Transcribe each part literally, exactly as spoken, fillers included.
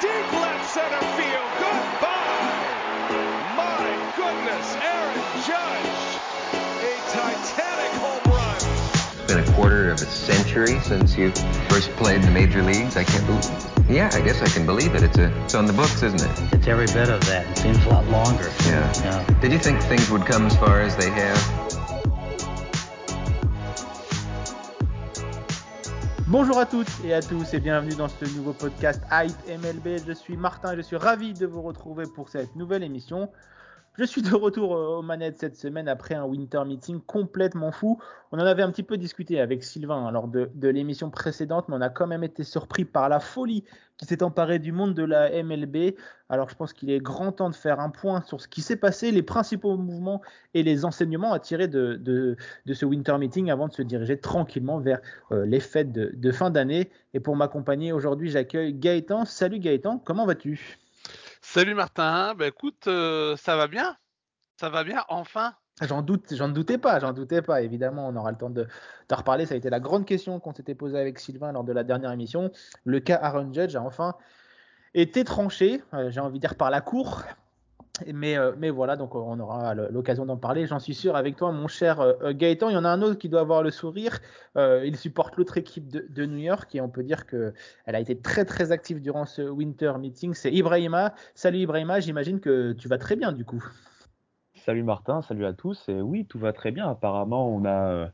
deep left center field. Goodbye. My goodness, Aaron Judge. A titanic home run. It's been a quarter of a century since you first played in the major leagues. I can't believe it. Yeah, I guess I can believe it. It's, a, it's on the books, isn't it? It's every bit of that. It seems a lot longer. Yeah. yeah. Did you think things would come as far as they have? Bonjour à toutes et à tous et bienvenue dans ce nouveau podcast Hype M L B. Je suis Martin et je suis ravi de vous retrouver pour cette nouvelle émission. Je suis de retour aux manettes cette semaine après un Winter Meeting complètement fou. On en avait un petit peu discuté avec Sylvain lors de, de l'émission précédente, mais on a quand même été surpris par la folie qui s'est emparée du monde de la M L B. Alors je pense qu'il est grand temps de faire un point sur ce qui s'est passé, les principaux mouvements et les enseignements à tirer de, de, de ce Winter Meeting avant de se diriger tranquillement vers euh, les fêtes de, de fin d'année. Et pour m'accompagner aujourd'hui, j'accueille Gaëtan. Salut Gaëtan, comment vas-tu ? Salut Martin, ben écoute, euh, ça va bien, ça va bien, enfin. J'en doute, j'en doutais pas, j'en doutais pas, évidemment, on aura le temps de, de reparler, ça a été la grande question qu'on s'était posée avec Sylvain lors de la dernière émission. Le cas Aaron Judge a enfin été tranché, euh, j'ai envie de dire par la cour, mais, euh, mais voilà, donc on aura l'occasion d'en parler, j'en suis sûr, avec toi mon cher euh, Gaëtan. Il y en a un autre qui doit avoir le sourire, euh, il supporte l'autre équipe de, de New York et on peut dire qu'elle a été très très active durant ce Winter Meeting, c'est Ibrahima. Salut Ibrahima, j'imagine que tu vas très bien du coup. Salut Martin, salut à tous, et oui tout va très bien, apparemment on a... Euh...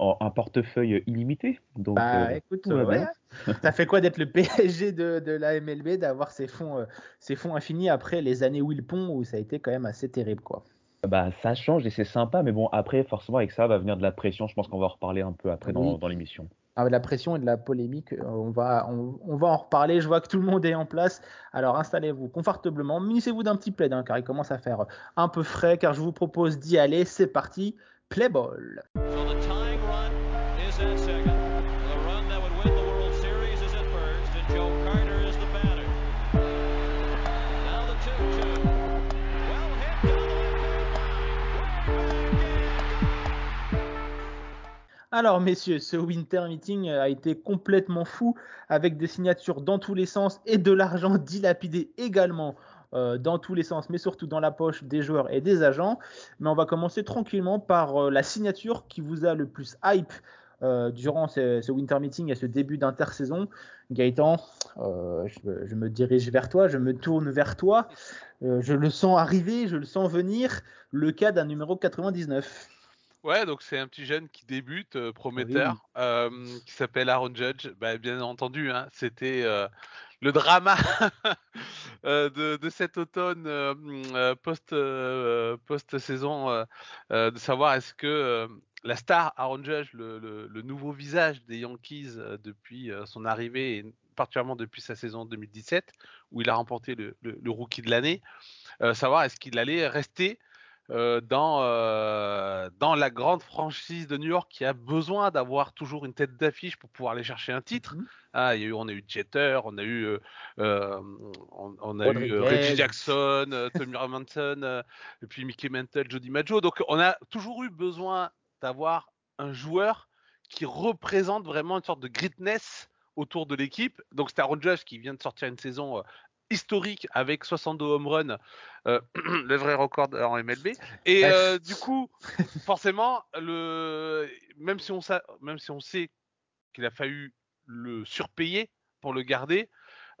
un portefeuille illimité. Donc, bah euh, écoute, ouais, ouais. Ça fait quoi d'être le P S G de, de la M L B, d'avoir ces fonds, euh, ces fonds infinis après les années Wilpon où ça a été quand même assez terrible, quoi. Bah, ça change et c'est sympa, mais bon, après, forcément, avec ça va venir de la pression. Je pense qu'on va en reparler un peu après dans, oui. dans l'émission. Ah, de la pression et de la polémique, on va, on, on va en reparler. Je vois que tout le monde est en place. Alors, installez-vous confortablement, munissez-vous d'un petit plaid, hein, car il commence à faire un peu frais, car je vous propose d'y aller. C'est parti, play ball. Alors messieurs, ce Winter Meeting a été complètement fou, avec des signatures dans tous les sens et de l'argent dilapidé également euh, dans tous les sens, mais surtout dans la poche des joueurs et des agents. Mais on va commencer tranquillement par euh, la signature qui vous a le plus hype euh, durant ce, ce Winter Meeting et ce début d'intersaison. Gaëtan, euh, je, je me dirige vers toi, je me tourne vers toi, euh, je le sens arriver, je le sens venir, le cas d'un numéro quatre-vingt-dix-neuf. Ouais, donc c'est un petit jeune qui débute, euh, prometteur, oui. euh, qui s'appelle Aaron Judge. Bah, bien entendu, hein, c'était euh, le drama de, de cet automne euh, post, euh, post-saison, euh, euh, de savoir est-ce que euh, la star Aaron Judge, le, le, le nouveau visage des Yankees euh, depuis euh, son arrivée, et particulièrement depuis sa saison deux mille dix-sept, où il a remporté le, le, le rookie de l'année, euh, savoir est-ce qu'il allait rester Euh, dans, euh, dans la grande franchise de New York qui a besoin d'avoir toujours une tête d'affiche pour pouvoir aller chercher un titre. Mmh. Ah, il y a eu, on a eu Jeter, on a eu, euh, on, on a eu Reggie Jackson, euh, Tommy Robinson, euh, et puis Mickey Mantle, Jody Maggio. Donc on a toujours eu besoin d'avoir un joueur qui représente vraiment une sorte de greatness autour de l'équipe. Donc c'est Aaron Judge qui vient de sortir une saison euh, historique avec soixante-deux home runs, euh, le vrai record en M L B. Et euh, du coup, forcément, le même si on sa... même si on sait qu'il a fallu le surpayer pour le garder,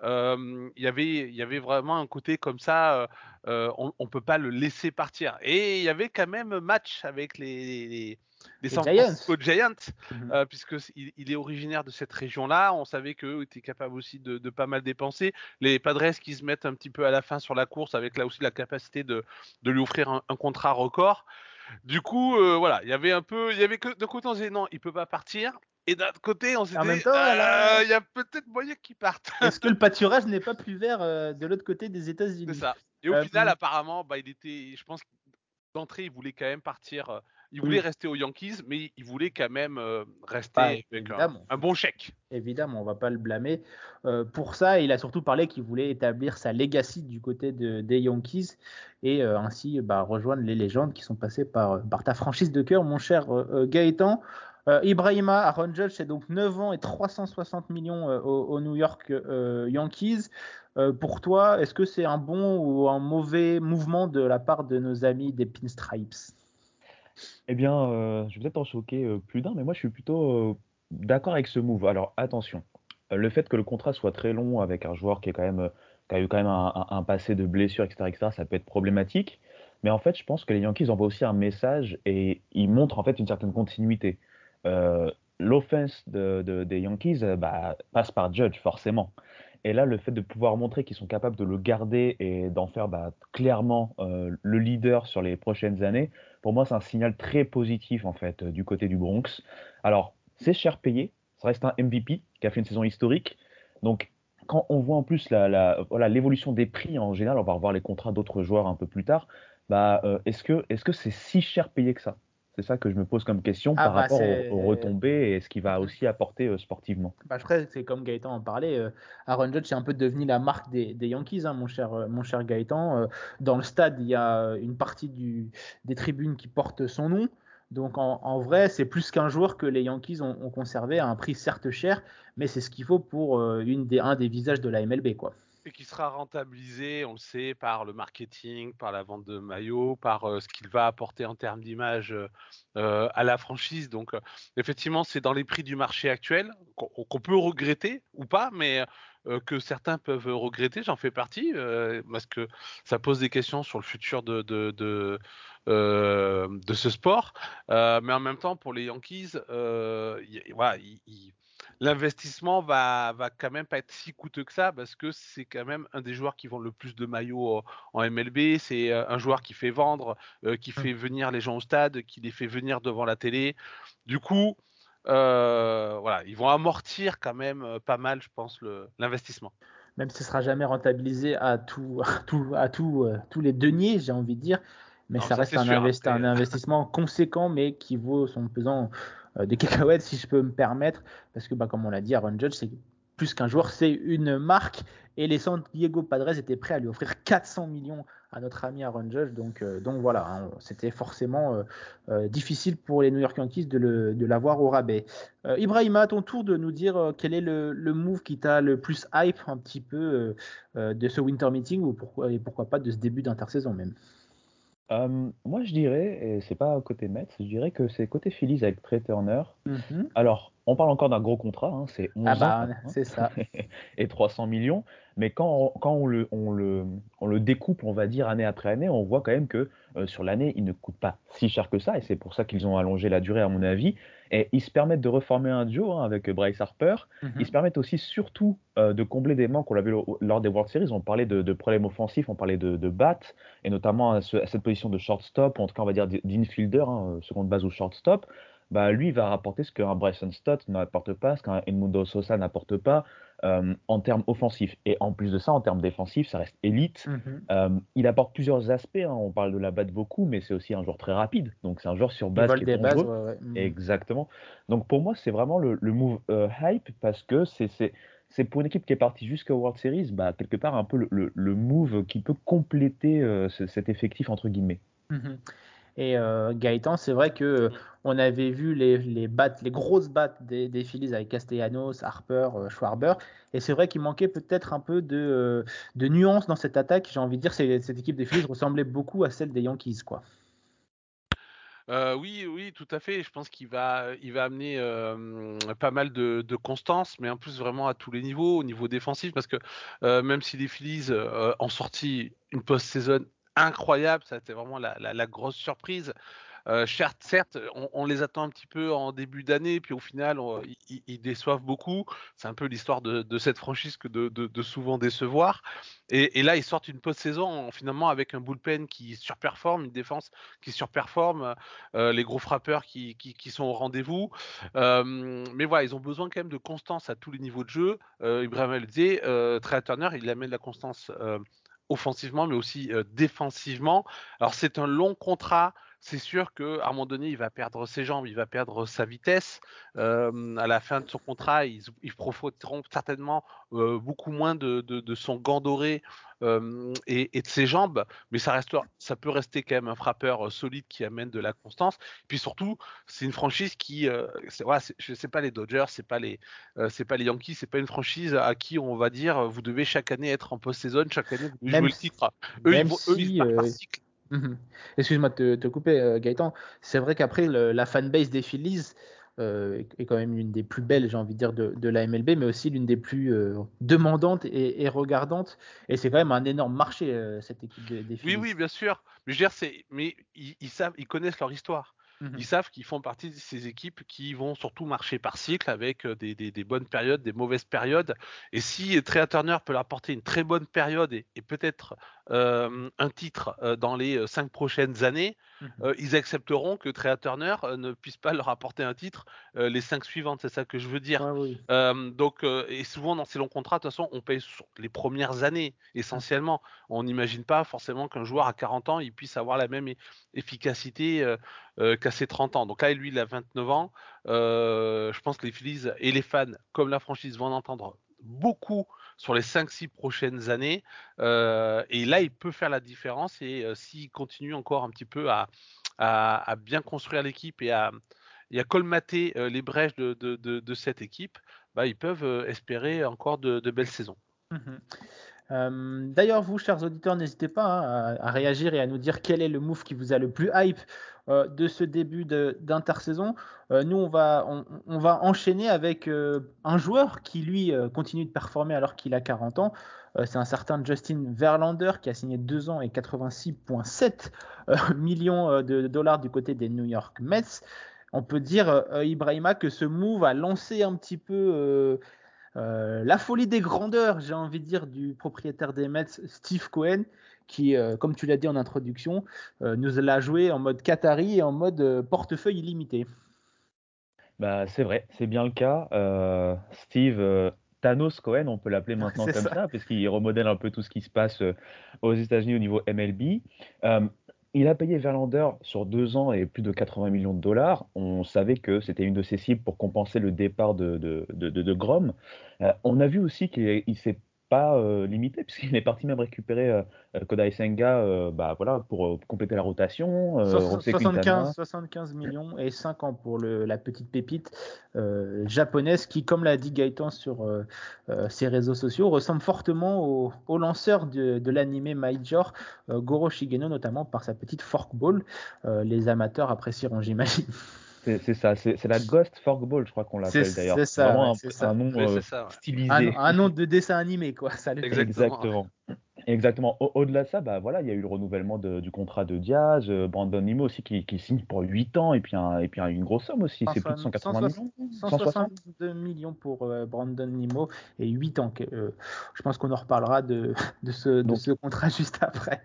euh, y avait il y avait vraiment un côté comme ça, euh, on, on peut pas le laisser partir. Et il y avait quand même match avec les, les... des San Francisco Giants, mm-hmm. euh, puisque il, il est originaire de cette région-là. On savait qu'eux étaient capables aussi de, de pas mal dépenser. Les Padres qui se mettent un petit peu à la fin sur la course, avec là aussi la capacité de, de lui offrir un, un contrat record. Du coup, euh, voilà, il y avait un peu, il y avait que d'un côté on disait non, il peut pas partir, et d'un autre côté on s'est dit il euh, y a peut-être moyen qu'il parte. Est-ce que le pâturage n'est pas plus vert euh, de l'autre côté des États-Unis ? C'est ça. Et au euh, final, apparemment, bah, il était, je pense, d'entrée, il voulait quand même partir. Euh, Il voulait oui. rester aux Yankees, mais il voulait quand même euh, rester ah, avec un, un bon chèque. Évidemment, on ne va pas le blâmer. Euh, pour ça, il a surtout parlé qu'il voulait établir sa legacy du côté de, des Yankees et euh, ainsi bah, rejoindre les légendes qui sont passées par, par ta franchise de cœur, mon cher euh, Gaëtan. Euh, Ibrahima, Aaron Judge, c'est donc neuf ans et trois cent soixante millions euh, aux, aux New York euh, Yankees. Euh, pour toi, est-ce que c'est un bon ou un mauvais mouvement de la part de nos amis des Pinstripes ? Eh bien, euh, je vais peut-être en choquer euh, plus d'un, mais moi je suis plutôt euh, d'accord avec ce move. Alors attention, euh, le fait que le contrat soit très long avec un joueur qui, est quand même, euh, qui a eu quand même un, un, un passé de blessure, et cetera, et cetera, ça peut être problématique. Mais en fait, je pense que les Yankees envoient aussi un message et ils montrent en fait une certaine continuité. Euh, l'offense de, de, des Yankees bah, passe par Judge forcément, et là le fait de pouvoir montrer qu'ils sont capables de le garder et d'en faire bah, clairement euh, le leader sur les prochaines années, pour moi c'est un signal très positif en fait euh, du côté du Bronx. Alors c'est cher payé, ça reste un M V P qui a fait une saison historique, donc quand on voit en plus la, la, voilà, l'évolution des prix en général, on va revoir les contrats d'autres joueurs un peu plus tard, bah, euh, est-ce que, est-ce que c'est si cher payé que ça ? C'est ça que je me pose comme question ah, par bah, rapport aux, aux retombées et ce qu'il va aussi apporter euh, sportivement. Bah, je crois que c'est comme Gaëtan en parlait. Euh, Aaron Judge est un peu devenu la marque des, des Yankees, hein, mon cher, mon cher Gaëtan. Euh, dans le stade, il y a une partie du, des tribunes qui porte son nom. Donc en, en vrai, c'est plus qu'un joueur que les Yankees ont, ont conservé à un prix certes cher, mais c'est ce qu'il faut pour euh, une des, un des visages de la M L B, quoi. Et qui sera rentabilisé, on le sait, par le marketing, par la vente de maillots, par euh, ce qu'il va apporter en termes d'image euh, à la franchise. Donc, euh, effectivement, c'est dans les prix du marché actuel qu'on, qu'on peut regretter ou pas, mais euh, que certains peuvent regretter. J'en fais partie euh, parce que ça pose des questions sur le futur de, de, de, euh, de ce sport. Euh, mais en même temps, pour les Yankees, euh, y, voilà, ils... l'investissement va, va quand même pas être si coûteux que ça, parce que c'est quand même un des joueurs qui vend le plus de maillots en M L B, c'est un joueur qui fait vendre, euh, qui fait venir les gens au stade, qui les fait venir devant la télé. Du coup, euh, voilà, ils vont amortir quand même pas mal, je pense, le, l'investissement. Même si ce ne sera jamais rentabilisé à, tout, à, tout, à tout, euh, tous les deniers, j'ai envie de dire, mais non, ça, ça reste un, sûr, investi- un investissement conséquent, mais qui vaut son pesant... Euh, des cacahuètes, si je peux me permettre, parce que bah, comme on l'a dit, Aaron Judge, c'est plus qu'un joueur, c'est une marque, et les San Diego Padres étaient prêts à lui offrir quatre cents millions à notre ami Aaron Judge, donc, euh, donc voilà, hein, c'était forcément euh, euh, difficile pour les New York Yankees de, le, de l'avoir au rabais. Euh, Ibrahima, à ton tour de nous dire euh, quel est le, le move qui t'a le plus hype un petit peu euh, euh, de ce Winter Meeting, ou pourquoi, et pourquoi pas de ce début d'intersaison même. Euh, moi je dirais, et c'est pas côté Mets, je dirais que c'est côté Phillies avec Trea Turner. Mm-hmm. Alors on parle encore d'un gros contrat, hein, c'est onze ah bah, ans, hein, c'est ça. et trois cents millions, mais quand, on, quand on, le, on, le, on le découpe, on va dire année après année, on voit quand même que euh, sur l'année il ne coûte pas si cher que ça, et c'est pour ça qu'ils ont allongé la durée à mon avis, et ils se permettent de reformer un duo hein, avec Bryce Harper. Mm-hmm. Ils se permettent aussi surtout euh, de combler des manques, on l'a vu lo- lors des World Series, on parlait de, de problèmes offensifs, on parlait de, de battes, et notamment à, ce, à cette position de shortstop, ou en tout cas on va dire d'infielder, hein, seconde base ou shortstop. Bah, lui va rapporter ce qu'un Bryson Stott n'apporte pas, ce qu'un Edmundo Sosa n'apporte pas euh, en termes offensifs. Et en plus de ça, en termes défensifs, ça reste élite. Mm-hmm. Euh, il apporte plusieurs aspects, hein. On parle de la batte beaucoup, mais c'est aussi un joueur très rapide. Donc c'est un joueur sur base qui est dangereux. Ouais, ouais. Mm-hmm. Exactement. Donc pour moi, c'est vraiment le, le move euh, hype, parce que c'est, c'est, c'est pour une équipe qui est partie jusqu'à World Series, bah, quelque part un peu le, le, le move qui peut compléter euh, ce, cet effectif entre guillemets. Mm-hmm. Et euh, Gaëtan, c'est vrai que euh, on avait vu les les battes, les grosses battes des, des Phillies avec Castellanos, Harper, euh, Schwarber, et c'est vrai qu'il manquait peut-être un peu de euh, de nuance dans cette attaque. J'ai envie de dire, c'est, cette équipe des Phillies ressemblait beaucoup à celle des Yankees, quoi. Euh, oui, oui, tout à fait. Je pense qu'il va, il va amener euh, pas mal de, de constance, mais en plus vraiment à tous les niveaux, au niveau défensif, parce que euh, même si les Phillies euh, ont sorti une post-saison incroyable, ça a été vraiment la, la, la grosse surprise. Euh, certes, on, on les attend un petit peu en début d'année, puis au final, on, ils, ils déçoivent beaucoup. C'est un peu l'histoire de, de cette franchise que de, de, de souvent décevoir. Et, et là, ils sortent une post-saison finalement avec un bullpen qui surperforme, une défense qui surperforme, euh, les gros frappeurs qui, qui, qui sont au rendez-vous. Euh, mais voilà, ils ont besoin quand même de constance à tous les niveaux de jeu. Euh, Ibrahima le disait, euh, Trea Turner, il amène la constance. Euh, offensivement mais aussi euh, défensivement. Alors c'est un long contrat, c'est sûr qu'à un moment donné, il va perdre ses jambes, il va perdre sa vitesse. Euh, à la fin de son contrat, ils, ils profiteront certainement euh, beaucoup moins de, de, de son gant doré euh, et, et de ses jambes, mais ça, reste, ça peut rester quand même un frappeur solide qui amène de la constance. Et puis surtout, c'est une franchise qui, euh, c'est, ouais, c'est, c'est pas les Dodgers, c'est pas les, euh, c'est pas les Yankees, c'est pas une franchise à qui on va dire vous devez chaque année être en post-saison, chaque année vous devez jouer si, le titre. Eux, même ils, si, eux, ils partent par cycle. Mmh. Excuse-moi de te, te couper, Gaëtan. C'est vrai qu'après le, la fanbase des Phillies euh, est quand même l'une des plus belles, j'ai envie de dire, de, de la M L B, mais aussi l'une des plus euh, demandantes et, et regardantes. Et c'est quand même un énorme marché euh, cette équipe des, des Phillies. Oui, oui, bien sûr. Mais je veux dire, c'est, mais ils, ils savent, ils connaissent leur histoire. Mmh. Ils savent qu'ils font partie de ces équipes qui vont surtout marcher par cycle avec des, des, des bonnes périodes, des mauvaises périodes. Et si Trea Turner peut leur apporter une très bonne période et, et peut-être euh, un titre euh, dans les cinq prochaines années, mmh. euh, ils accepteront que Trea Turner euh, ne puisse pas leur apporter un titre euh, les cinq suivantes. C'est ça que je veux dire. Ah, oui. euh, donc, euh, et souvent dans ces longs contrats, de toute façon, on paye sur les premières années essentiellement. On n'imagine pas forcément qu'un joueur à quarante ans il puisse avoir la même e- efficacité euh, euh, qu'à ses trente ans. Donc là, lui, il a vingt-neuf ans. Euh, je pense que les Phillies et les fans, comme la franchise, vont en entendre beaucoup sur les cinq six prochaines années. Euh, et là, il peut faire la différence. Et euh, s'il continue encore un petit peu à, à, à bien construire l'équipe et à, et à colmater euh, les brèches de, de, de, de cette équipe, bah, ils peuvent euh, espérer encore de, de belles saisons. Mmh. Euh, d'ailleurs, vous, chers auditeurs, n'hésitez pas hein, à, à réagir et à nous dire quel est le move qui vous a le plus hype euh, de ce début de, d'intersaison. Euh, nous, on va, on, on va enchaîner avec euh, un joueur qui, lui, euh, continue de performer alors qu'il a quarante ans. Euh, c'est un certain Justin Verlander qui a signé deux ans et quatre-vingt-six virgule sept euh, millions de dollars du côté des New York Mets. On peut dire, euh, Ibrahima, que ce move a lancé un petit peu... Euh, Euh, la folie des grandeurs, j'ai envie de dire, du propriétaire des Mets, Steve Cohen, qui, euh, comme tu l'as dit en introduction, euh, nous l'a joué en mode Qatari et en mode euh, portefeuille illimité. Bah, c'est vrai, c'est bien le cas. Euh, Steve euh, Thanos Cohen, on peut l'appeler maintenant comme ça. ça, parce qu'il remodèle un peu tout ce qui se passe euh, aux États-Unis au niveau M L B. Euh, Il a payé Verlander sur deux ans et plus de quatre-vingts millions de dollars. On savait que c'était une de ses cibles pour compenser le départ de, de, de, de, de Grom. Euh, on a vu aussi qu'il ne s'est pas euh, limité, puisqu'il est parti même récupérer euh, Kodai Senga euh, bah, voilà, pour euh, compléter la rotation. Euh, soixante-quinze millions et cinq ans pour le, la petite pépite euh, japonaise qui, comme l'a dit Gaëtan sur euh, euh, ses réseaux sociaux, ressemble fortement au, au lanceur de, de l'anime Major, euh, Goro Shigeno, notamment par sa petite forkball. Euh, les amateurs apprécieront, j'imagine. C'est, c'est ça, c'est, c'est la Ghost Forkball, je crois qu'on l'appelle c'est, d'ailleurs. C'est ça, vraiment ouais, un, c'est un nom oui, euh, c'est ça, ouais. stylisé. Un, un nom de dessin animé, quoi. Ça le Exactement. Fait. Exactement. Au, au-delà de ça, bah, voilà, il y a eu le renouvellement de, du contrat de Diaz, euh, Brandon Nimmo aussi qui, qui signe pour huit ans et puis, un, et puis une grosse somme aussi, c'est plus de cent quatre-vingts millions, cent soixante-deux millions pour euh, Brandon Nimmo et huit ans. Euh, je pense qu'on en reparlera de, de, ce, de Donc, ce contrat juste après.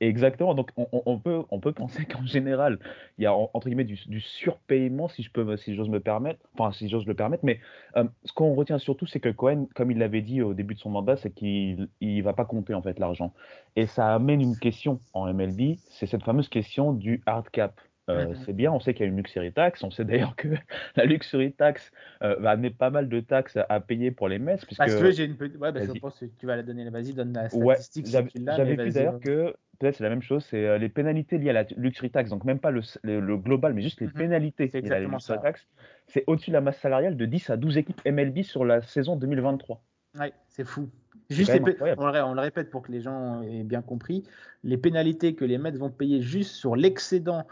Exactement. Donc on, on, peut, on peut penser qu'en général, il y a entre guillemets du, du surpaiement, si je peux, si j'ose me permettre, enfin si j'ose le permettre. Mais euh, ce qu'on retient surtout, c'est que Cohen, comme il l'avait dit au début de son mandat, c'est qu'il ne va pas compter en fait l'argent. Et ça amène une question en M L B, c'est cette fameuse question du hard cap. Euh, mm-hmm. C'est bien, on sait qu'il y a une luxury tax, on sait d'ailleurs que la luxury tax euh, va amener pas mal de taxes à payer pour les Mets. Puisque... Ah, si tu veux, j'ai une petite... Ouais, bah, je pense que tu vas la donner, vas-y, donne la statistique. Ouais, j'avais, si tu l'as, j'avais vu d'ailleurs que, peut-être c'est la même chose, c'est les pénalités liées à la luxury tax, donc même pas le, le, le global, mais juste les mm-hmm. pénalités liées à la luxury ça. tax, c'est au-dessus de la masse salariale de dix à douze équipes M L B sur la saison deux mille vingt-trois. Ouais, c'est fou. Juste les p- on, le, on le répète pour que les gens aient bien compris, les pénalités que les Mets vont payer juste sur l'excédent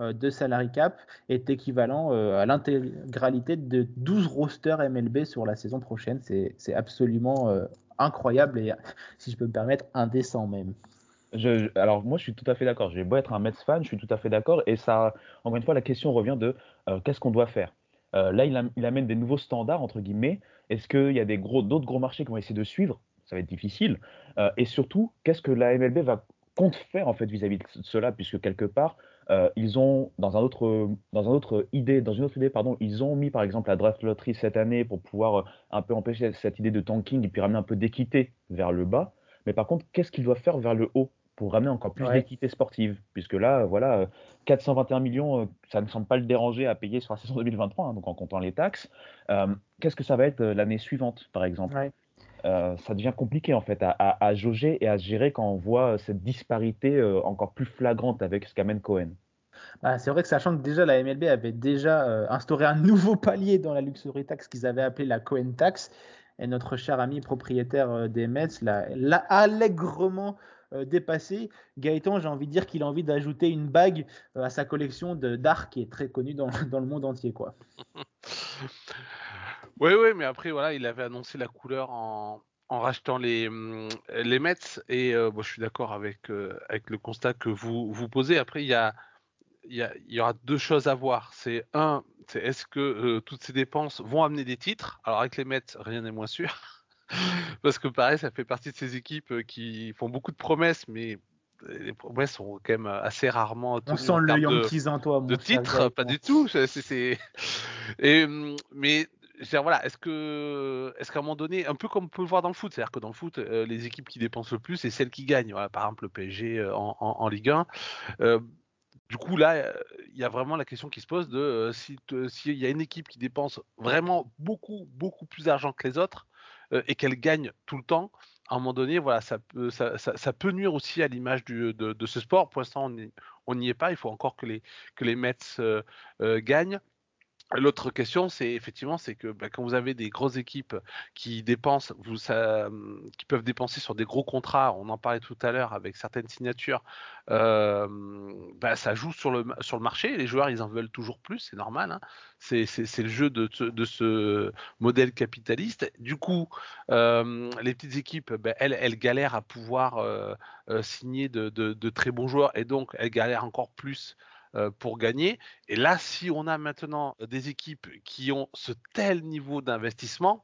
euh, de salary cap est équivalent euh, à l'intégralité de douze rosters M L B sur la saison prochaine. C'est, c'est absolument euh, incroyable et, si je peux me permettre, indécent même. Je, je, alors moi je suis tout à fait d'accord. J'ai beau être un Mets fan, je suis tout à fait d'accord. Et ça, encore une fois, la question revient de euh, qu'est-ce qu'on doit faire. Euh, là, il, am- il amène des nouveaux standards, entre guillemets. Est-ce qu'il y a des gros, d'autres gros marchés qui vont essayer de suivre ? Ça va être difficile. Euh, et surtout, qu'est-ce que la M L B va compte faire en fait, vis-à-vis de cela ? Puisque quelque part, euh, ils ont, dans, un autre, dans, un autre idée, dans une autre idée, pardon, ils ont mis par exemple la draft lottery cette année pour pouvoir euh, un peu empêcher cette idée de tanking et puis ramener un peu d'équité vers le bas. Mais par contre, qu'est-ce qu'ils doivent faire vers le haut ? pour ramener encore plus ouais. d'équité sportive, puisque là, voilà, quatre cent vingt et un millions, ça ne semble pas le déranger à payer sur la saison deux mille vingt-trois, hein, donc en comptant les taxes. Euh, qu'est-ce que ça va être l'année suivante, par exemple ? ouais. Euh, ça devient compliqué en fait à, à, à jauger et à gérer quand on voit cette disparité euh, encore plus flagrante avec ce qu'amène Cohen. Bah, c'est vrai que sachant que déjà la M L B avait déjà euh, instauré un nouveau palier dans la luxury tax qu'ils avaient appelé la Cohen tax, et notre cher ami propriétaire euh, des Mets l'a, l'a allègrement euh, dépassé. Gaëtan, j'ai envie de dire qu'il a envie d'ajouter une bague euh, à sa collection de, d'art qui est très connue dans, dans le monde entier, quoi. Oui, oui, mais après, voilà, il avait annoncé la couleur en, en rachetant les, les Mets. Et euh, bon, je suis d'accord avec, euh, avec le constat que vous, vous posez. Après, il y a, il y a, il y aura deux choses à voir. C'est un, c'est est-ce que euh, toutes ces dépenses vont amener des titres ? Alors, avec les Mets, rien n'est moins sûr. Parce que pareil, ça fait partie de ces équipes qui font beaucoup de promesses, mais les promesses sont quand même assez rarement on sent le Yankees en toi, de titres, pas du tout. C'est, c'est... Et, mais... C'est-à-dire, voilà, est-ce, que, est-ce qu'à un moment donné, un peu comme on peut le voir dans le foot, c'est-à-dire que dans le foot, euh, les équipes qui dépensent le plus, c'est celles qui gagnent. Voilà, par exemple, le P S G en, en, en Ligue un. Euh, du coup, là, il y a vraiment la question qui se pose de euh, si te, s'il y a une équipe qui dépense vraiment beaucoup, beaucoup plus d'argent que les autres euh, et qu'elle gagne tout le temps, à un moment donné, voilà, ça peut, ça, ça, ça peut nuire aussi à l'image du, de, de ce sport. Pour l'instant, on n'y est pas. Il faut encore que les, que les Mets euh, euh, gagnent. L'autre question, c'est effectivement, c'est que bah, quand vous avez des grosses équipes qui dépensent, vous, ça, qui peuvent dépenser sur des gros contrats, on en parlait tout à l'heure avec certaines signatures, euh, bah, ça joue sur le sur le marché. Les joueurs, ils en veulent toujours plus, c'est normal. Hein. C'est, c'est c'est le jeu de de ce modèle capitaliste. Du coup, euh, les petites équipes, bah, elles elles galèrent à pouvoir euh, euh, signer de, de de très bons joueurs et donc elles galèrent encore plus pour gagner. Et là, si on a maintenant des équipes qui ont ce tel niveau d'investissement,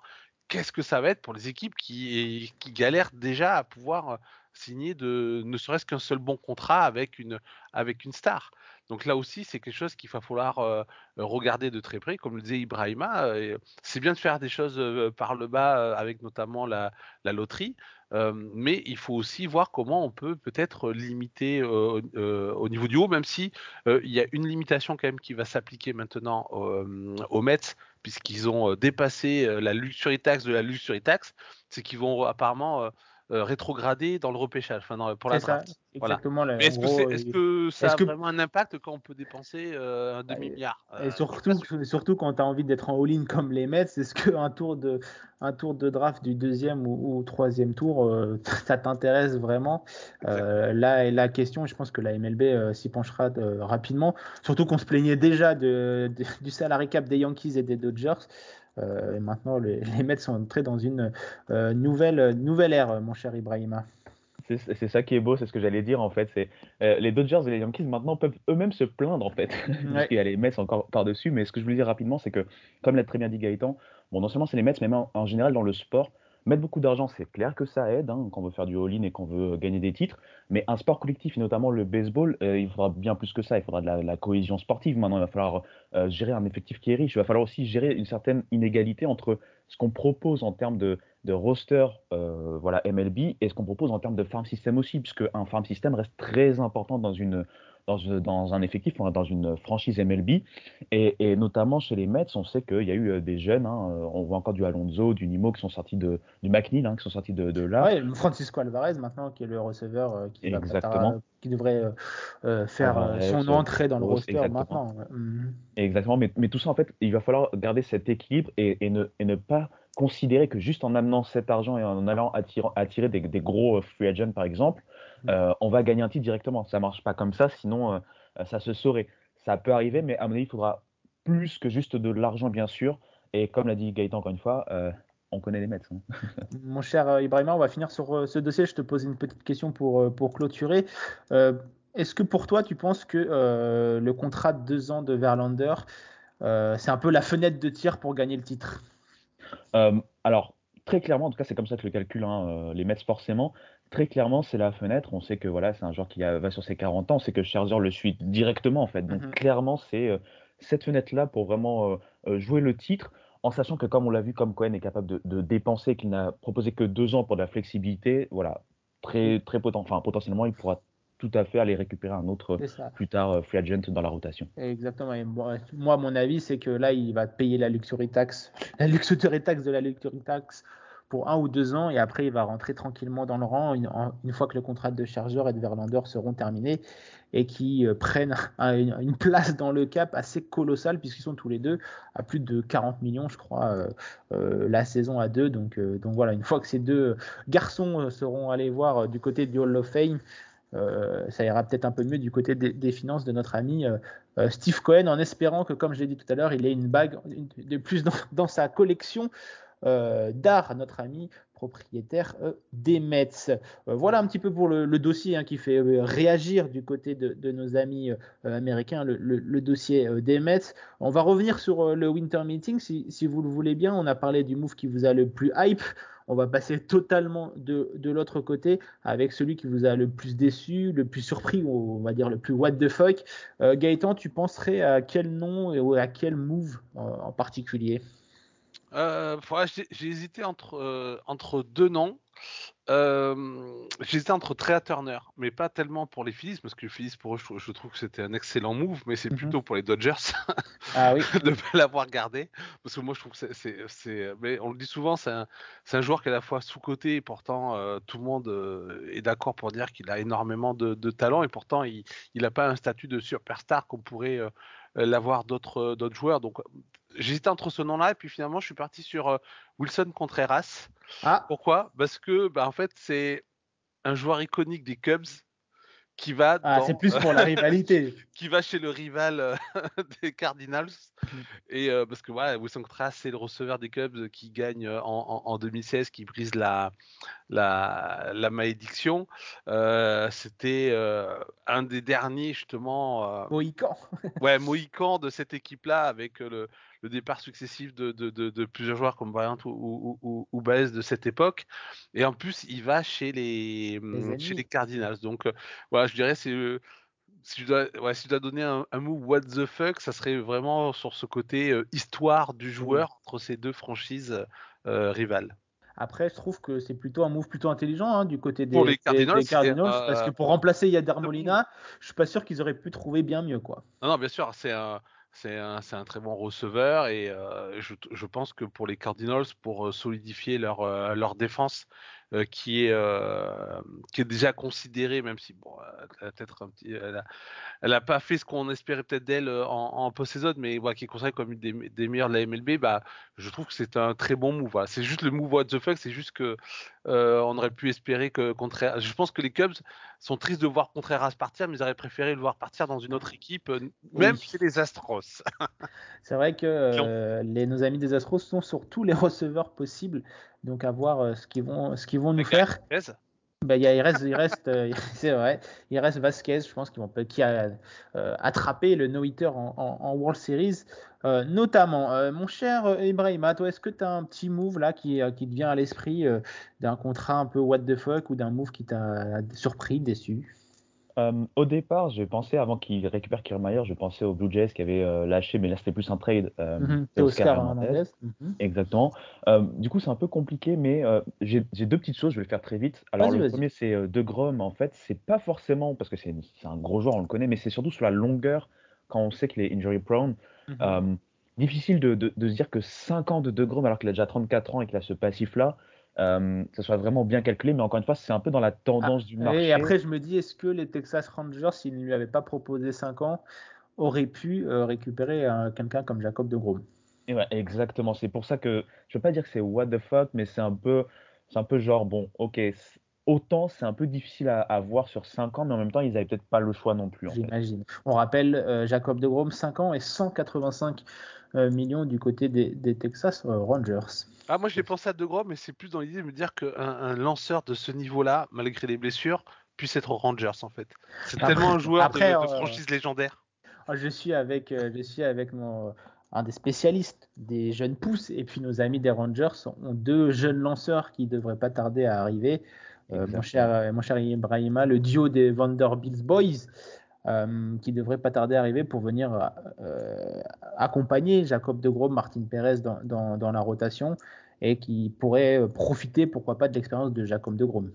qu'est-ce que ça va être pour les équipes qui, qui galèrent déjà à pouvoir signer de, ne serait-ce qu'un seul bon contrat avec une, avec une star ? Donc là aussi, c'est quelque chose qu'il va falloir euh, regarder de très près. Comme le disait Ibrahima, euh, c'est bien de faire des choses euh, par le bas, euh, avec notamment la, la loterie, euh, mais il faut aussi voir comment on peut peut-être limiter euh, euh, au niveau du haut, même si euh, il y a une limitation quand même qui va s'appliquer maintenant euh, aux Mets, puisqu'ils ont dépassé euh, la luxury tax de la luxury tax, c'est qu'ils vont apparemment... Euh, Euh, rétrogradé dans le repêchage, enfin non, pour c'est la draft. Exactement. Voilà. Mais est-ce, gros, que est-ce que ça est-ce a que... vraiment un impact quand on peut dépenser euh, un demi-milliard euh, Et surtout, surtout quand tu as envie d'être en all-in comme les Mets, est-ce qu'un tour de, un tour de draft du deuxième ou, ou troisième tour, euh, ça t'intéresse vraiment euh, Là est la question, je pense que la M L B euh, s'y penchera euh, rapidement, surtout qu'on se plaignait déjà de, de, du salary cap des Yankees et des Dodgers. Euh, et maintenant, les, les Mets sont entrés dans une euh, nouvelle, nouvelle ère, mon cher Ibrahima. C'est, c'est ça qui est beau, c'est ce que j'allais dire en fait. C'est, euh, les Dodgers et les Yankees maintenant peuvent eux-mêmes se plaindre en fait. Ouais. Parce qu'il y a les Mets encore par-dessus. Mais ce que je voulais dire rapidement, c'est que, comme l'a très bien dit Gaëtan, bon, non seulement c'est les Mets, mais même en, en général dans le sport, mettre beaucoup d'argent, c'est clair que ça aide, hein, quand on veut faire du all-in et qu'on veut gagner des titres. Mais un sport collectif, et notamment le baseball, euh, il faudra bien plus que ça. Il faudra de la, de la cohésion sportive. Maintenant, il va falloir euh, gérer un effectif qui est riche. Il va falloir aussi gérer une certaine inégalité entre ce qu'on propose en termes de, de roster euh, voilà, M L B et ce qu'on propose en termes de farm system aussi, puisque un farm system reste très important dans une... dans un effectif, dans une franchise M L B, et, et notamment chez les Mets, on sait qu'il y a eu des jeunes, hein, on voit encore du Alonso, du Nimmo, qui sont sortis de, du McNeil, hein, qui sont sortis de, de là. Ouais, Francisco Alvarez maintenant, qui est le receveur euh, qui, va à, qui devrait euh, faire Alvarez, son entrée dans le roster exactement. Maintenant. Mmh. Exactement, mais, mais tout ça, en fait, il va falloir garder cet équilibre et, et, ne, et ne pas considérer que juste en amenant cet argent et en allant attirer, attirer des, des gros free agents, par exemple, Euh, on va gagner un titre directement. Ça ne marche pas comme ça, sinon euh, ça se saurait. Ça peut arriver, mais à mon avis, il faudra plus que juste de l'argent, bien sûr. Et comme l'a dit Gaëtan encore une fois, euh, on connaît les Mets. Hein. Mon cher euh, Ibrahima, on va finir sur euh, ce dossier. Je te pose une petite question pour, euh, pour clôturer. Euh, est-ce que pour toi, tu penses que euh, le contrat de deux ans de Verlander, euh, c'est un peu la fenêtre de tir pour gagner le titre ? euh, Alors, très clairement, en tout cas, c'est comme ça que le calcul, hein, euh, les Mets forcément. Très clairement, c'est la fenêtre. On sait que voilà, c'est un joueur qui a, va sur ses quarante ans. On sait que Scherzer le suit directement, en fait. Donc, mm-hmm. clairement, c'est euh, cette fenêtre-là pour vraiment euh, jouer le titre, en sachant que, comme on l'a vu, comme Cohen est capable de, de dépenser, qu'il n'a proposé que deux ans pour de la flexibilité, voilà, très, très potent, enfin, potentiellement, il pourra tout à fait aller récupérer un autre plus tard free agent dans la rotation. Exactement. Et moi, moi, mon avis, c'est que là, il va payer la luxury tax, la luxury tax de la luxury tax pour un ou deux ans, et après, il va rentrer tranquillement dans le rang une, une fois que le contrat de Scherzer et de Verlander seront terminés et qui euh, prennent un, une place dans le cap assez colossale, puisqu'ils sont tous les deux à plus de quarante millions, je crois, euh, euh, la saison à deux. Donc, euh, donc voilà, une fois que ces deux garçons euh, seront allés voir euh, du côté du Hall of Fame, Euh, ça ira peut-être un peu mieux du côté des, des finances de notre ami euh, euh, Steve Cohen, en espérant que, comme je l'ai dit tout à l'heure, il ait une bague de plus dans, dans sa collection euh, d'art, notre ami propriétaire euh, des Mets. Euh, voilà un petit peu pour le, le dossier hein, qui fait euh, réagir du côté de, de nos amis euh, américains, le, le, le dossier euh, des Mets. On va revenir sur euh, le Winter Meeting, si, si vous le voulez bien. On a parlé du move qui vous a le plus hype. On va passer totalement de, de l'autre côté avec celui qui vous a le plus déçu, le plus surpris, ou on va dire le plus what the fuck. Euh, Gaëtan, tu penserais à quel nom et à quel move euh, en particulier ? euh, j'ai, j'ai hésité entre, euh, entre deux noms. Euh, j'ai hésité entre Trea Turner, mais pas tellement pour les Phillies, parce que les Phillies, pour eux, je, je trouve que c'était un excellent move, mais c'est mm-hmm. plutôt pour les Dodgers ah, oui. de ne pas l'avoir gardé, parce que moi je trouve que c'est, c'est, c'est mais on le dit souvent, c'est un, c'est un joueur qui est à la fois sous-coté et pourtant euh, tout le monde euh, est d'accord pour dire qu'il a énormément de, de talent, et pourtant il n'a pas un statut de superstar qu'on pourrait euh, l'avoir d'autres, euh, d'autres joueurs. Donc j'hésitais entre ce nom-là, et puis finalement je suis parti sur euh, Wilson Contreras. Ah. Pourquoi ? Parce que bah, en fait c'est un joueur iconique des Cubs qui va ah, dans... c'est plus pour la rivalité qui va chez le rival euh, des Cardinals et euh, parce que voilà, Wilson Contreras c'est le receveur des Cubs qui gagne en, en, en deux mille seize, qui brise la la, la malédiction. Euh, c'était euh, un des derniers justement euh... Mohican ouais Mohican de cette équipe là, avec euh, le le départ successif de, de, de, de plusieurs joueurs comme Bryant ou, ou, ou, ou Baez de cette époque. Et en plus, il va chez les, les chez les Cardinals. Donc, euh, voilà, je dirais, c'est, euh, si, je dois, ouais, si je dois donner un, un mot what the fuck, ça serait vraiment sur ce côté euh, histoire du joueur mmh. entre ces deux franchises euh, rivales. Après, je trouve que c'est plutôt un move plutôt intelligent hein, du côté des, pour les Cardinals, des, des Cardinals euh, parce que pour remplacer Yadier Molina, je ne suis pas sûr qu'ils auraient pu trouver bien mieux. Quoi. Non, non, bien sûr, c'est un... C'est un, c'est un très bon receveur et euh, je, je pense que pour les Cardinals, pour solidifier leur, euh, leur défense euh, qui, est, euh, qui est déjà considérée, même si bon, elle a peut-être un petit, elle a, elle a pas fait ce qu'on espérait peut-être d'elle en, en post-saison, mais ouais, qui est considérée comme une des, des meilleures de la M L B, bah, je trouve que c'est un très bon move. Voilà. C'est juste le move what the fuck, c'est juste que euh, on aurait pu espérer que Contreras. Je pense que les Cubs sont tristes de voir Contreras partir, mais ils auraient préféré le voir partir dans une autre équipe, même oui. chez les Astros. C'est vrai que euh, les, nos amis des Astros sont sur tous les receveurs possibles, donc à voir euh, ce qu'ils vont, ce qu'ils vont nous faire. Bah, y a, il reste, il reste euh, c'est vrai, il reste Vasquez, je pense, qui, vont, qui a euh, attrapé le no-hitter en, en, en World Series, euh, notamment. Euh, mon cher Ibrahima, toi, est-ce que tu as un petit move là qui, euh, qui te vient à l'esprit euh, d'un contrat un peu what the fuck ou d'un move qui t'a surpris, déçu ? Euh, au départ, j'ai pensé, avant qu'il récupère Kiermaier, je pensais aux Blue Jays qui avaient euh, lâché, mais là c'était plus un trade. Euh, mm-hmm. C'est Oscar Hernandez. Mm-hmm. Exactement. Euh, du coup, c'est un peu compliqué, mais euh, j'ai, j'ai deux petites choses, je vais le faire très vite. Alors, vas-y, le vas-y. premier, c'est euh, DeGrom, en fait, c'est pas forcément, parce que c'est, c'est un gros joueur, on le connaît, mais c'est surtout sur la longueur, quand on sait qu'il est injury prone. Mm-hmm. Euh, difficile de, de, de se dire que cinq ans de DeGrom, alors qu'il a déjà trente-quatre ans et qu'il a ce passif-là, Euh, ça soit vraiment bien calculé, mais encore une fois, c'est un peu dans la tendance ah, du marché. Et après, je me dis, est-ce que les Texas Rangers, s'ils ne lui avaient pas proposé cinq ans, auraient pu euh, récupérer euh, quelqu'un comme Jacob deGrom ? Et ouais, exactement. C'est pour ça que je ne veux pas dire que c'est what the fuck, mais c'est un peu, c'est un peu genre, bon, ok, autant c'est un peu difficile à, à voir sur cinq ans, mais en même temps, ils n'avaient peut-être pas le choix non plus. En J'imagine. Fait. On rappelle, euh, Jacob deGrom, cinq ans et cent quatre-vingt-cinq Euh, millions du côté des, des Texas euh, Rangers. Ah, moi, j'ai pensé à DeGrom, mais c'est plus dans l'idée de me dire qu'un un lanceur de ce niveau-là, malgré les blessures, puisse être aux Rangers, en fait. C'est après, tellement un joueur après, de, de franchise euh, légendaire. Je suis avec, euh, je suis avec mon, un des spécialistes des jeunes pousses, et puis nos amis des Rangers ont deux jeunes lanceurs qui ne devraient pas tarder à arriver. Euh, mon, cher, mon cher Ibrahima, le duo des Vanderbilt Boys, Euh, qui devrait pas tarder à arriver pour venir euh, accompagner Jacob deGrom, Martin Perez dans, dans, dans la rotation, et qui pourrait profiter, pourquoi pas, de l'expérience de Jacob deGrom.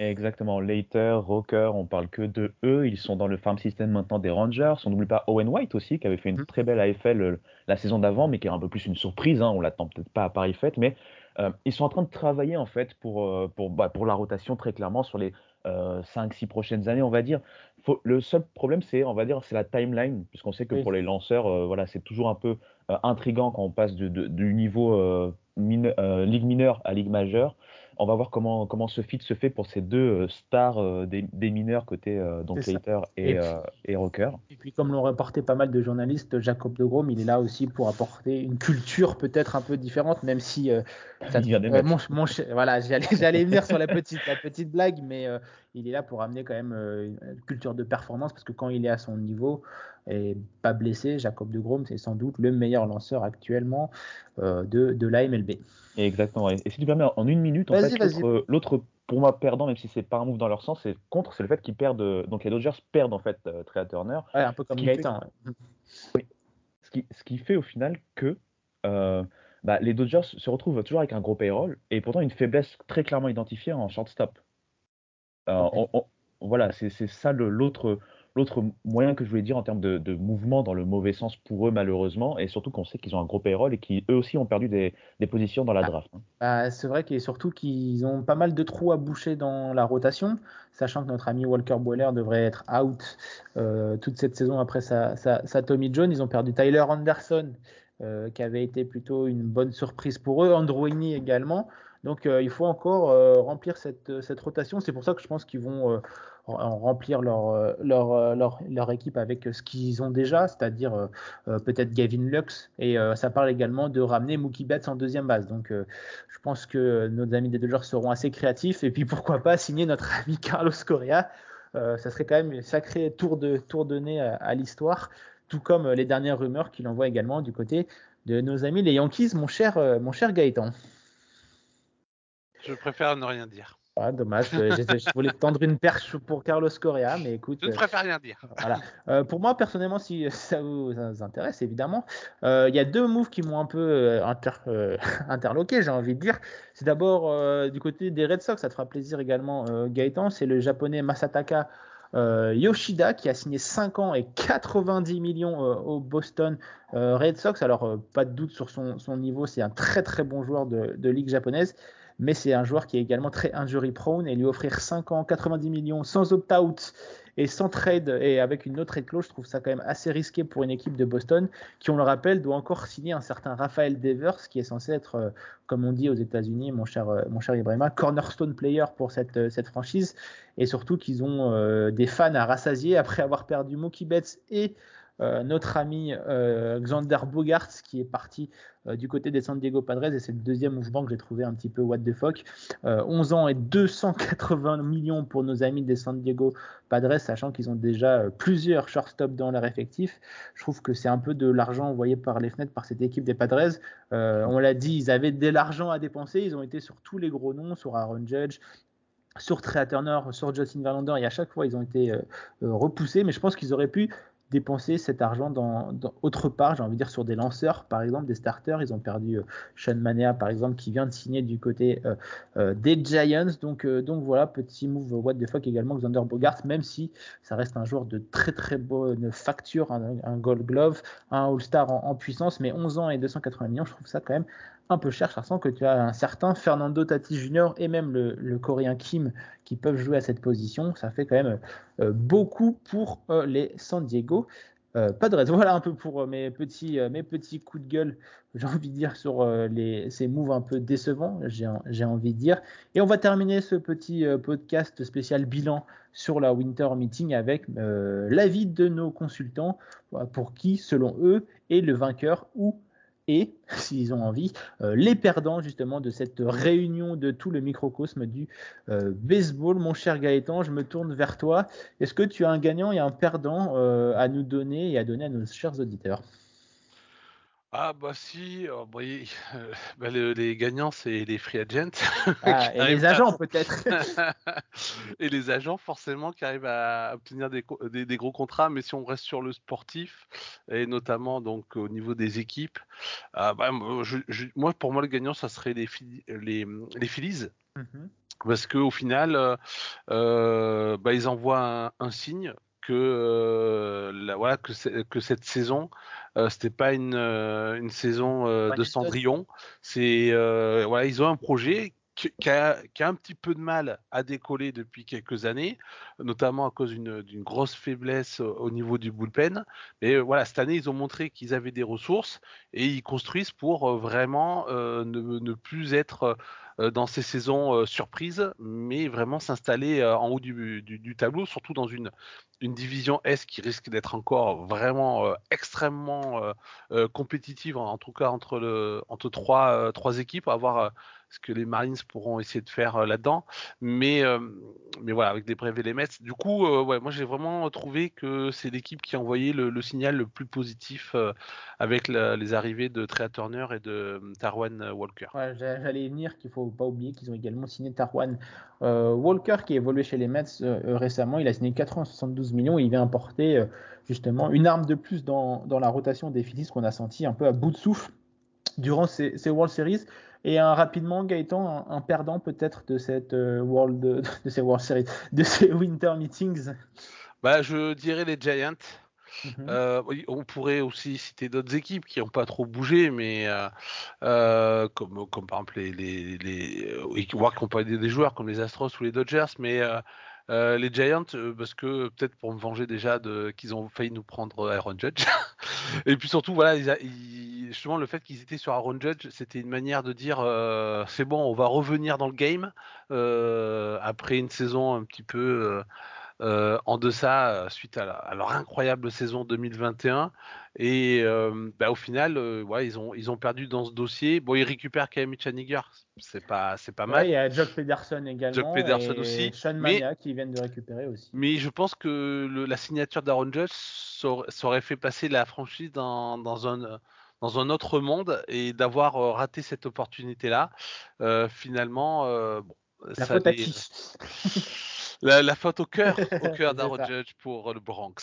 Exactement, Later, Rocker, on parle que de eux, ils sont dans le farm system maintenant des Rangers, on n'oublie pas Owen White aussi qui avait fait une très belle A F L la saison d'avant mais qui est un peu plus une surprise, hein. On l'attend peut-être pas à Paris Fête, mais euh, ils sont en train de travailler en fait pour, pour, bah, pour la rotation très clairement sur les euh, cinq six prochaines années on va dire. Faut, le seul problème c'est, on va dire, c'est la timeline puisqu'on sait que oui. Pour les lanceurs euh, voilà, c'est toujours un peu euh, intriguant quand on passe de, de, du niveau euh, mine, euh, ligue mineure à ligue majeure. On va voir comment, comment ce feat se fait pour ces deux stars euh, des, des mineurs côté euh, donc Slater et, et, euh, et Rocker. Et puis comme l'ont rapporté pas mal de journalistes, Jacob deGrom, il est là aussi pour apporter une culture peut-être un peu différente, même si euh, ça, euh, mon, mon, voilà, j'allais, j'allais venir sur la petite, la petite blague, mais euh, il est là pour amener quand même euh, une culture de performance parce que quand il est à son niveau et pas blessé, Jacob deGrom, c'est sans doute le meilleur lanceur actuellement euh, de, de la M L B. Exactement. Et si tu permets, en une minute, en vas-y, fait, vas-y. L'autre, l'autre, pour moi, perdant, même si c'est pas un move dans leur sens, c'est contre, c'est le fait qu'ils perdent. Donc les Dodgers perdent en fait euh, Trea Turner. Ouais, un peu comme Gaëtan. Fait... Oui. Ce qui, ce qui fait au final que euh, bah, les Dodgers se retrouvent toujours avec un gros payroll et pourtant une faiblesse très clairement identifiée en shortstop. Euh, okay. on, on, voilà, c'est, c'est ça le, l'autre. L'autre moyen que je voulais dire en termes de, de mouvement dans le mauvais sens pour eux malheureusement, et surtout qu'on sait qu'ils ont un gros payroll et qu'eux aussi ont perdu des, des positions dans la draft. Hein. Ah, c'est vrai et surtout qu'ils ont pas mal de trous à boucher dans la rotation, sachant que notre ami Walker Buehler devrait être out euh, toute cette saison après sa, sa, sa Tommy John. Ils ont perdu Tyler Anderson euh, qui avait été plutôt une bonne surprise pour eux, Androini également. Donc euh, il faut encore euh, remplir cette, cette rotation. C'est pour ça que je pense qu'ils vont euh, remplir leur, leur, leur, leur équipe avec ce qu'ils ont déjà, c'est-à-dire euh, peut-être Gavin Lux. Et euh, ça parle également de ramener Mookie Betts en deuxième base. Donc euh, je pense que nos amis des Dodgers seront assez créatifs. Et puis pourquoi pas signer notre ami Carlos Correa. Euh, ça serait quand même un sacré tour de, tour de nez à, à l'histoire, tout comme les dernières rumeurs qu'il envoie également du côté de nos amis les Yankees, mon cher, mon cher Gaëtan. Je préfère ne rien dire. Ah, dommage, je, je voulais tendre une perche pour Carlos Correa, mais écoute... Je ne préfère rien dire. Voilà. Euh, pour moi, personnellement, si ça vous, ça vous intéresse, évidemment, il euh, y a deux moves qui m'ont un peu inter, euh, interloqué, j'ai envie de dire. C'est d'abord euh, du côté des Red Sox, ça te fera plaisir également, euh, Gaëtan, c'est le japonais Masataka Euh, Yoshida qui a signé cinq ans et quatre-vingt-dix millions euh, au Boston euh, Red Sox. Alors euh, pas de doute sur son, son niveau, c'est un très très bon joueur de, de ligue japonaise, mais c'est un joueur qui est également très injury prone, et lui offrir cinq ans, quatre-vingt-dix millions sans opt-out et sans trade et avec une autre trade clause, je trouve ça quand même assez risqué pour une équipe de Boston qui, on le rappelle, doit encore signer un certain Rafael Devers qui est censé être, euh, comme on dit aux États-Unis, mon cher, euh, mon cher Ibrahima, cornerstone player pour cette, euh, cette franchise, et surtout qu'ils ont euh, des fans à rassasier après avoir perdu Mookie Betts et euh, notre ami euh, Xander Bogaerts qui est parti euh, du côté des San Diego Padres, et c'est le deuxième mouvement que j'ai trouvé un petit peu what the fuck. euh, onze ans et deux cent quatre-vingts millions pour nos amis des San Diego Padres, sachant qu'ils ont déjà euh, plusieurs shortstops dans leur effectif. Je trouve que c'est un peu de l'argent envoyé par les fenêtres par cette équipe des Padres. Euh, on l'a dit, ils avaient de l'argent à dépenser, ils ont été sur tous les gros noms, sur Aaron Judge, sur Trea Turner, sur Justin Verlander, et à chaque fois ils ont été euh, repoussés, mais je pense qu'ils auraient pu dépenser cet argent dans, dans autre part, j'ai envie de dire sur des lanceurs, par exemple des starters. Ils ont perdu euh, Sean Manea par exemple qui vient de signer du côté euh, euh, des Giants, donc, euh, donc voilà, petit move what the fuck également Xander Bogaerts, même si ça reste un joueur de très très bonne facture, un, un Gold Glove, un All-Star en, en puissance, mais onze ans et deux cent quatre-vingts millions, je trouve ça quand même un peu cher, sachant que tu as un certain Fernando Tatis Junior et même le, le Coréen Kim qui peuvent jouer à cette position. Ça fait quand même euh, beaucoup pour euh, les San Diego euh, Padres. Voilà un peu pour euh, mes, petits, euh, mes petits coups de gueule, j'ai envie de dire, sur euh, les, ces moves un peu décevants, j'ai, j'ai envie de dire. Et on va terminer ce petit euh, podcast spécial bilan sur la Winter Meeting avec euh, l'avis de nos consultants pour qui, selon eux, est le vainqueur ou et, s'ils ont envie, euh, les perdants justement de cette réunion de tout le microcosme du euh, baseball. Mon cher Gaëtan, je me tourne vers toi. Est-ce que tu as un gagnant et un perdant euh, à nous donner et à donner à nos chers auditeurs ? Ah bah si, oh, bah, y, euh, bah, le, les gagnants c'est les free agents. Ah, et les agents à... peut-être. Et les agents forcément qui arrivent à obtenir des, des, des gros contrats, mais si on reste sur le sportif, et notamment donc au niveau des équipes, euh, bah, je, je, moi pour moi le gagnant ça serait les, les, les Phillies. Mm-hmm. parce qu'au final, euh, bah, ils envoient un, un signe que, euh, la, voilà, que, c'est, que cette saison, euh, c'était pas une, une saison euh, de Cendrillon. C'est, euh, voilà, ils ont un projet qui a, qui a un petit peu de mal à décoller depuis quelques années, notamment à cause d'une, d'une grosse faiblesse au niveau du bullpen. Mais voilà, cette année, ils ont montré qu'ils avaient des ressources et ils construisent pour vraiment euh, ne, ne plus être euh, dans ces saisons euh, surprises, mais vraiment s'installer euh, en haut du, du, du tableau, surtout dans une, une division S qui risque d'être encore vraiment euh, extrêmement euh, euh, compétitive, en, en tout cas entre, le, entre trois, euh, trois équipes, à avoir... Euh, ce que les Marlins pourront essayer de faire euh, là-dedans, mais euh, mais voilà, avec des Braves et les Mets. Du coup, euh, ouais, moi j'ai vraiment trouvé que c'est l'équipe qui a envoyé le, le signal le plus positif euh, avec la, les arrivées de Trea Turner et de um, Taijuan Walker. Ouais, j'allais venir qu'il faut pas oublier qu'ils ont également signé Taijuan euh, Walker qui a évolué chez les Mets euh, récemment. Il a signé quatre ans, soixante-douze millions et il vient apporter euh, justement une arme de plus dans dans la rotation des Phillies qu'on a senti un peu à bout de souffle durant ces, ces World Series. Et un, rapidement, Gaëtan, un, un perdant peut-être de cette euh, World, de, de ces World Series, de ces Winter Meetings. Bah, je dirais les Giants. Mm-hmm. Euh, on pourrait aussi citer d'autres équipes qui n'ont pas trop bougé, mais euh, euh, comme, comme par exemple les, les, les voire qu'on peut aider des joueurs comme les Astros ou les Dodgers, mais euh, Euh, les Giants, euh, parce que peut-être pour me venger déjà de, qu'ils ont failli nous prendre Aaron Judge. Et puis surtout, voilà, ils a, ils, justement, le fait qu'ils étaient sur Aaron Judge, c'était une manière de dire euh, c'est bon, on va revenir dans le game euh, après une saison un petit peu euh, euh, en deçà suite à, la, à leur incroyable saison deux mille vingt et un. Et euh, bah, au final, euh, ouais, ils ont ils ont perdu dans ce dossier. Bon, ils récupèrent quand même Chaniger. C'est pas, c'est pas mal. Ouais, il y a Jock Pederson également. Jock Pederson et aussi. Sean Mania qui viennent de récupérer aussi. Mais je pense que le, la signature d'Aaron Judge, ça aurait fait passer la franchise dans, dans, un, dans un autre monde et d'avoir raté cette opportunité-là. Euh, finalement, euh, bon, la ça faute avait... à qui La, la faute au cœur, au cœur d'Aaron Judge pour le Bronx.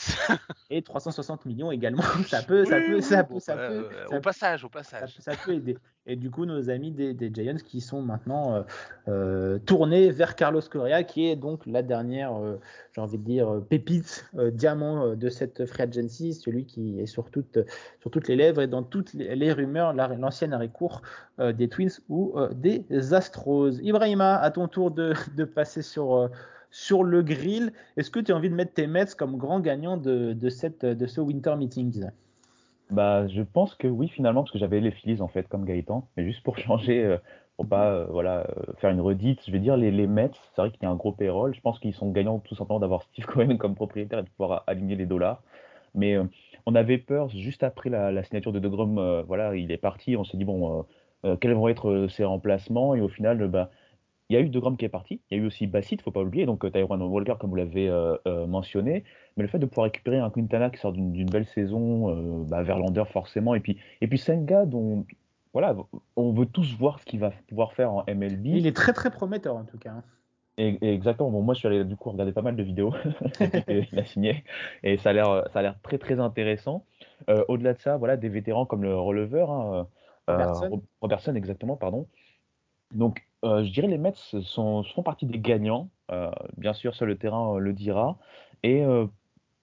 Et trois cent soixante millions également. Ça peut, ça peut, ça peut, ça peut. Au passage, au passage. Ça peut, ça peut aider. Et du coup, nos amis des, des Giants qui sont maintenant euh, euh, tournés vers Carlos Correa, qui est donc la dernière, euh, j'ai envie de dire, pépite, euh, diamant de cette free agency, celui qui est sur toutes, sur toutes les lèvres et dans toutes les, les rumeurs, la, l'ancien arrêt court euh, des Twins ou euh, des Astros. Ibrahima, à ton tour de, de passer sur... Euh, Sur le grill, est-ce que tu as envie de mettre tes Mets comme grand gagnant de, de, cette, de ce Winter Meetings ? Bah, je pense que oui, finalement, parce que j'avais les Phillies en fait, comme Gaëtan, mais juste pour changer, pour pas euh, voilà, faire une redite, je vais dire les, les Mets, c'est vrai qu'il y a un gros payroll, je pense qu'ils sont gagnants tout simplement d'avoir Steve Cohen comme propriétaire et de pouvoir aligner les dollars, mais euh, on avait peur juste après la, la signature de DeGrom, euh, voilà, il est parti, on s'est dit bon, euh, euh, quels vont être ses remplacements, et au final, bah, il y a eu DeGrom qui est parti, il y a eu aussi Bassitt, il ne faut pas oublier, donc Taijuan Walker, comme vous l'avez euh, euh, mentionné. Mais le fait de pouvoir récupérer un Quintana qui sort d'une, d'une belle saison, euh, bah, Verlander forcément, et puis, et puis Senga, dont voilà, on veut tous voir ce qu'il va pouvoir faire en M L B. Il est très très prometteur en tout cas. Et, et exactement, bon, moi je suis allé du coup regarder pas mal de vidéos qu'il a signé, et ça a l'air, ça a l'air très très intéressant. Euh, au-delà de ça, voilà, des vétérans comme le releveur, hein, Robertson. Euh, Robertson, exactement, pardon. Donc, Euh, je dirais les Mets sont, font partie des gagnants, euh, bien sûr, sur le terrain euh, le dira. Et euh,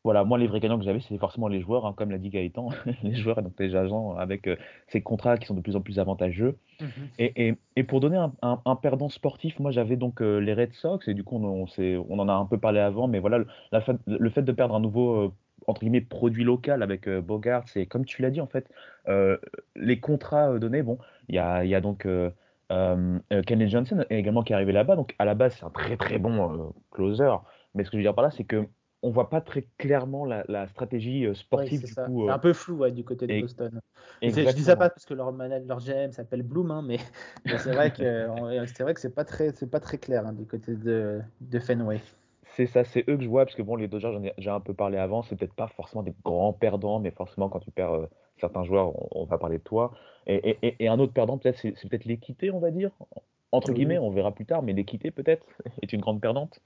voilà, moi, les vrais gagnants que j'avais, c'est forcément les joueurs, hein, comme l'a dit Gaëtan, les joueurs et donc les agents avec euh, ces contrats qui sont de plus en plus avantageux. Mm-hmm. Et, et, et pour donner un, un, un perdant sportif, moi, j'avais donc euh, les Red Sox, et du coup, on, on, s'est, on en a un peu parlé avant, mais voilà, le, la fa- le fait de perdre un nouveau, euh, entre guillemets, produit local avec euh, Bogaerts, et comme tu l'as dit, en fait, euh, les contrats euh, donnés, bon, il y a, y a donc... Euh, Euh, Kenley Johnson est également qui est arrivé là-bas, donc à la base c'est un très très bon euh, closer, mais ce que je veux dire par là c'est que on voit pas très clairement la, la stratégie euh, sportive, ouais, c'est du ça. coup. Euh... C'est un peu flou, ouais, du côté de et... Boston. Et je dis ça pas parce que leur manager, leur G M s'appelle Bloom, hein, mais, mais c'est vrai que euh, c'est vrai que c'est pas très c'est pas très clair, hein, du côté de, de Fenway. C'est ça, c'est eux que je vois, parce que bon, les Dodgers, j'en ai déjà un peu parlé avant, c'est peut-être pas forcément des grands perdants, mais forcément quand tu perds euh, certains joueurs, on, on va parler de toi. Et, et, et un autre perdant, peut-être, c'est, c'est peut-être l'équité, on va dire, entre guillemets, on verra plus tard, mais l'équité peut-être est une grande perdante.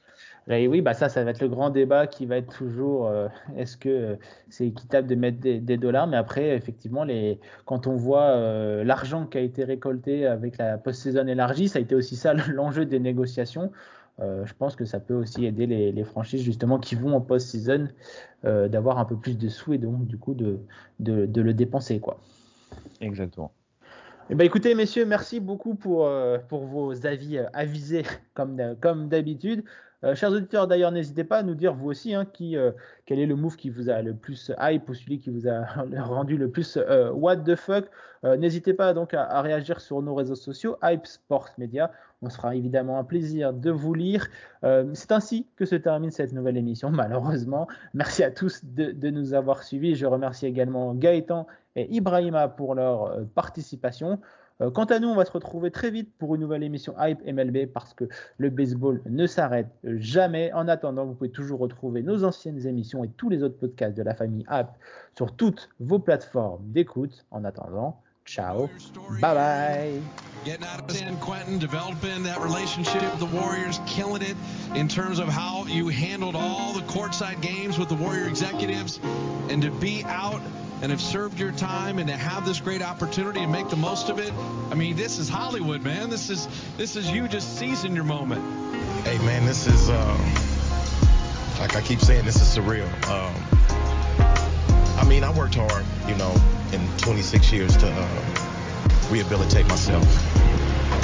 Et oui, bah ça, ça va être le grand débat qui va être toujours euh, est-ce que c'est équitable de mettre des, des dollars, mais après, effectivement, les, quand on voit euh, l'argent qui a été récolté avec la post-saison élargie, ça a été aussi ça l'enjeu des négociations. Euh, je pense que ça peut aussi aider les, les franchises justement qui vont en post-season euh, d'avoir un peu plus de sous et donc du coup de, de, de le dépenser, quoi. Exactement. Eh ben écoutez messieurs, merci beaucoup pour, euh, pour vos avis euh, avisés comme, euh, comme d'habitude. Euh, chers auditeurs d'ailleurs, n'hésitez pas à nous dire vous aussi hein, qui, euh, quel est le move qui vous a le plus hype ou celui qui vous a rendu le plus euh, what the fuck. Euh, n'hésitez pas donc à, à réagir sur nos réseaux sociaux Hype Sports Media. On se fera évidemment un plaisir de vous lire. Euh, c'est ainsi que se termine cette nouvelle émission, malheureusement. Merci à tous de, de nous avoir suivis. Je remercie également Gaëtan et Ibrahima pour leur participation. Euh, quant à nous, on va se retrouver très vite pour une nouvelle émission Hype M L B parce que le baseball ne s'arrête jamais. En attendant, vous pouvez toujours retrouver nos anciennes émissions et tous les autres podcasts de la famille Hype sur toutes vos plateformes d'écoute. En attendant, ciao. Bye bye. Getting out of San Quentin, developing that relationship with the Warriors, killing it in terms of how you handled all the courtside games with the Warrior executives, and to be out and have served your time and to have this great opportunity and make the most of it. I mean, this is Hollywood, man. This is this is you just seizing your moment. Hey, man, this is uh, like I keep saying, this is surreal. Um, I mean, I worked hard, you know, in twenty-six years to uh, rehabilitate myself.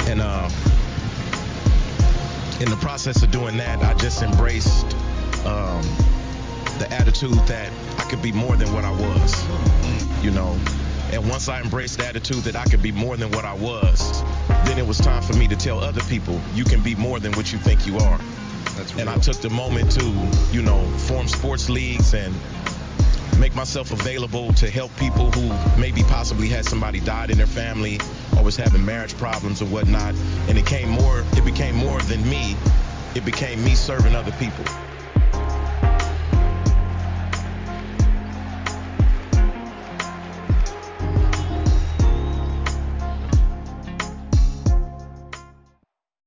And uh, in the process of doing that, I just embraced um, the attitude that I could be more than what I was, you know. And once I embraced the attitude that I could be more than what I was, then it was time for me to tell other people, you can be more than what you think you are. That's and real. I took the moment to, you know, form sports leagues and make myself available to help people who maybe possibly had somebody died in their family or was having marriage problems or whatnot. And it came more, it became more than me. It became me serving other people.